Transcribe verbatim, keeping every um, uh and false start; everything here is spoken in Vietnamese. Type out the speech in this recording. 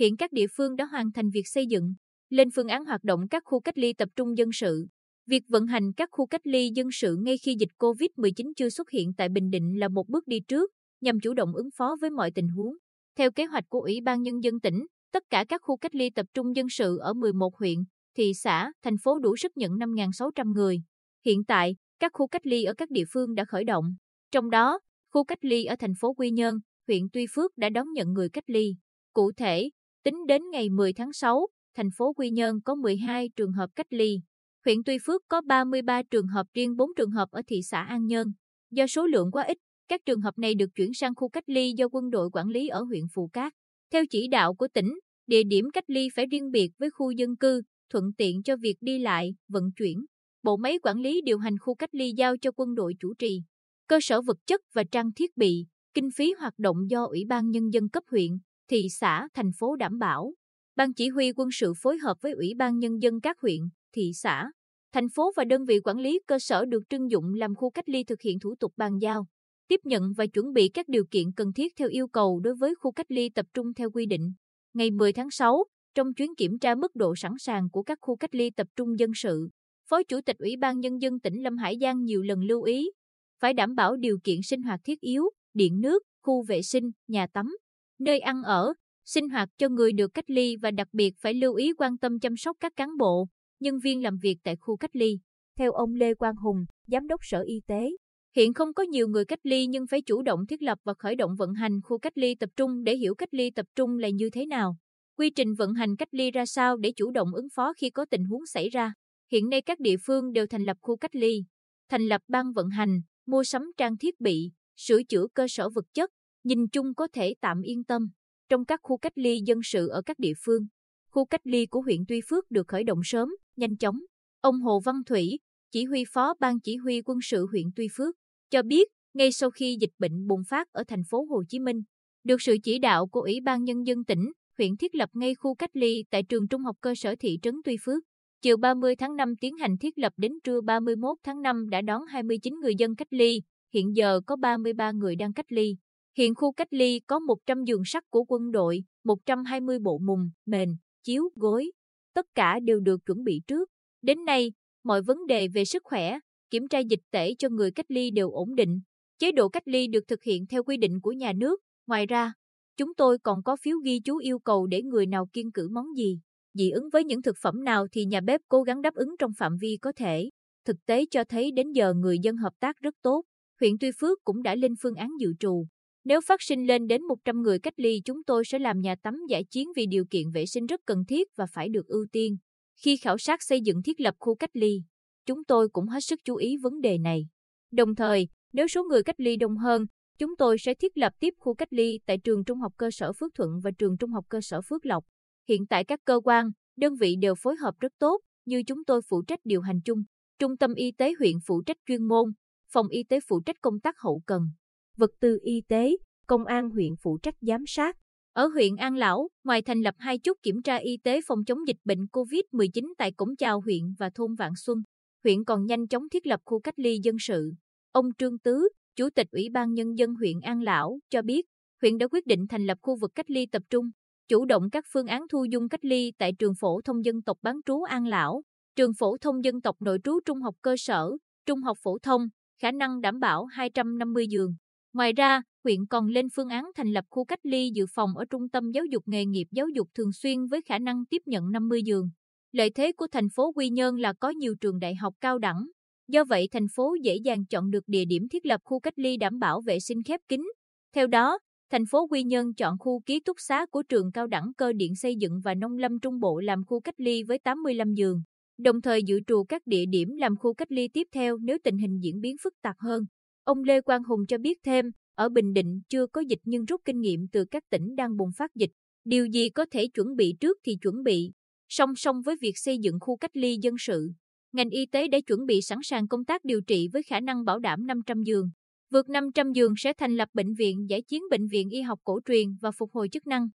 Hiện các địa phương đã hoàn thành việc xây dựng, lên phương án hoạt động các khu cách ly tập trung dân sự. Việc vận hành các khu cách ly dân sự ngay khi dịch cô vít mười chín chưa xuất hiện tại Bình Định là một bước đi trước, nhằm chủ động ứng phó với mọi tình huống. Theo kế hoạch của Ủy ban Nhân dân tỉnh, tất cả các khu cách ly tập trung dân sự ở mười một huyện, thị xã, thành phố đủ sức nhận năm nghìn sáu trăm người. Hiện tại, các khu cách ly ở các địa phương đã khởi động. Trong đó, khu cách ly ở thành phố Quy Nhơn, huyện Tuy Phước đã đón nhận người cách ly. Cụ thể, tính đến ngày mười tháng sáu, thành phố Quy Nhơn có mười hai trường hợp cách ly. Huyện Tuy Phước có ba mươi ba trường hợp, riêng bốn trường hợp ở thị xã An Nhơn. Do số lượng quá ít, các trường hợp này được chuyển sang khu cách ly do quân đội quản lý ở huyện Phù Cát. Theo chỉ đạo của tỉnh, địa điểm cách ly phải riêng biệt với khu dân cư, thuận tiện cho việc đi lại, vận chuyển. Bộ máy quản lý điều hành khu cách ly giao cho quân đội chủ trì. Cơ sở vật chất và trang thiết bị, kinh phí hoạt động do Ủy ban Nhân dân cấp huyện, thị xã, thành phố đảm bảo. Ban chỉ huy quân sự phối hợp với Ủy ban Nhân dân các huyện, thị xã, thành phố và đơn vị quản lý cơ sở được trưng dụng làm khu cách ly thực hiện thủ tục bàn giao, tiếp nhận và chuẩn bị các điều kiện cần thiết theo yêu cầu đối với khu cách ly tập trung theo quy định. Ngày mười tháng sáu, trong chuyến kiểm tra mức độ sẵn sàng của các khu cách ly tập trung dân sự, Phó Chủ tịch Ủy ban Nhân dân tỉnh Lâm Hải Giang nhiều lần lưu ý, phải đảm bảo điều kiện sinh hoạt thiết yếu, điện nước, khu vệ sinh, nhà tắm, nơi ăn ở, sinh hoạt cho người được cách ly và đặc biệt phải lưu ý quan tâm chăm sóc các cán bộ, nhân viên làm việc tại khu cách ly. Theo ông Lê Quang Hùng, Giám đốc Sở Y tế, hiện không có nhiều người cách ly nhưng phải chủ động thiết lập và khởi động vận hành khu cách ly tập trung để hiểu cách ly tập trung là như thế nào, quy trình vận hành cách ly ra sao để chủ động ứng phó khi có tình huống xảy ra. Hiện nay các địa phương đều thành lập khu cách ly, thành lập ban vận hành, mua sắm trang thiết bị, sửa chữa cơ sở vật chất, nhìn chung có thể tạm yên tâm. Trong các khu cách ly dân sự ở các địa phương, khu cách ly của huyện Tuy Phước được khởi động sớm, nhanh chóng. Ông Hồ Văn Thủy, Chỉ huy Phó Ban Chỉ huy Quân sự huyện Tuy Phước, cho biết ngay sau khi dịch bệnh bùng phát ở thành phố Hồ Chí Minh, được sự chỉ đạo của Ủy ban Nhân dân tỉnh, huyện thiết lập ngay khu cách ly tại trường trung học cơ sở thị trấn Tuy Phước. Chiều ba mươi tháng năm tiến hành thiết lập đến trưa ba mươi mốt tháng năm đã đón hai mươi chín người dân cách ly, hiện giờ có ba mươi ba người đang cách ly. Hiện khu cách ly có một trăm giường sắt của quân đội, một trăm hai mươi bộ mùng, mền, chiếu, gối. Tất cả đều được chuẩn bị trước. Đến nay, mọi vấn đề về sức khỏe, kiểm tra dịch tễ cho người cách ly đều ổn định. Chế độ cách ly được thực hiện theo quy định của nhà nước. Ngoài ra, chúng tôi còn có phiếu ghi chú yêu cầu để người nào kiêng cữ món gì, dị ứng với những thực phẩm nào thì nhà bếp cố gắng đáp ứng trong phạm vi có thể. Thực tế cho thấy đến giờ người dân hợp tác rất tốt. Huyện Tuy Phước cũng đã lên phương án dự trù. Nếu phát sinh lên đến một trăm người cách ly, chúng tôi sẽ làm nhà tắm dã chiến vì điều kiện vệ sinh rất cần thiết và phải được ưu tiên. Khi khảo sát xây dựng thiết lập khu cách ly, chúng tôi cũng hết sức chú ý vấn đề này. Đồng thời, nếu số người cách ly đông hơn, chúng tôi sẽ thiết lập tiếp khu cách ly tại trường trung học cơ sở Phước Thuận và trường trung học cơ sở Phước Lộc. Hiện tại các cơ quan, đơn vị đều phối hợp rất tốt, như chúng tôi phụ trách điều hành chung, trung tâm y tế huyện phụ trách chuyên môn, phòng y tế phụ trách công tác hậu cần, vật tư y tế, công an huyện phụ trách giám sát. Ở huyện An Lão, ngoài thành lập hai chốt kiểm tra y tế phòng chống dịch bệnh cô vít mười chín tại Cổng Chào huyện và thôn Vạn Xuân, huyện còn nhanh chóng thiết lập khu cách ly dân sự. Ông Trương Tứ, Chủ tịch Ủy ban Nhân dân huyện An Lão, cho biết, huyện đã quyết định thành lập khu vực cách ly tập trung, chủ động các phương án thu dung cách ly tại trường phổ thông dân tộc bán trú An Lão, trường phổ thông dân tộc nội trú trung học cơ sở, trung học phổ thông, khả năng đảm bảo hai trăm năm mươi giường. Ngoài ra, huyện còn lên phương án thành lập khu cách ly dự phòng ở trung tâm giáo dục nghề nghiệp giáo dục thường xuyên với khả năng tiếp nhận năm mươi giường. Lợi thế của thành phố Quy Nhơn là có nhiều trường đại học cao đẳng. Do vậy, thành phố dễ dàng chọn được địa điểm thiết lập khu cách ly đảm bảo vệ sinh khép kín. Theo đó, thành phố Quy Nhơn chọn khu ký túc xá của trường cao đẳng cơ điện xây dựng và nông lâm Trung Bộ làm khu cách ly với tám mươi lăm giường, đồng thời dự trù các địa điểm làm khu cách ly tiếp theo nếu tình hình diễn biến phức tạp hơn. Ông Lê Quang Hùng cho biết thêm, ở Bình Định chưa có dịch nhưng rút kinh nghiệm từ các tỉnh đang bùng phát dịch, điều gì có thể chuẩn bị trước thì chuẩn bị. Song song với việc xây dựng khu cách ly dân sự, ngành y tế đã chuẩn bị sẵn sàng công tác điều trị với khả năng bảo đảm năm trăm giường. Vượt năm trăm giường sẽ thành lập bệnh viện dã chiến, bệnh viện y học cổ truyền và phục hồi chức năng.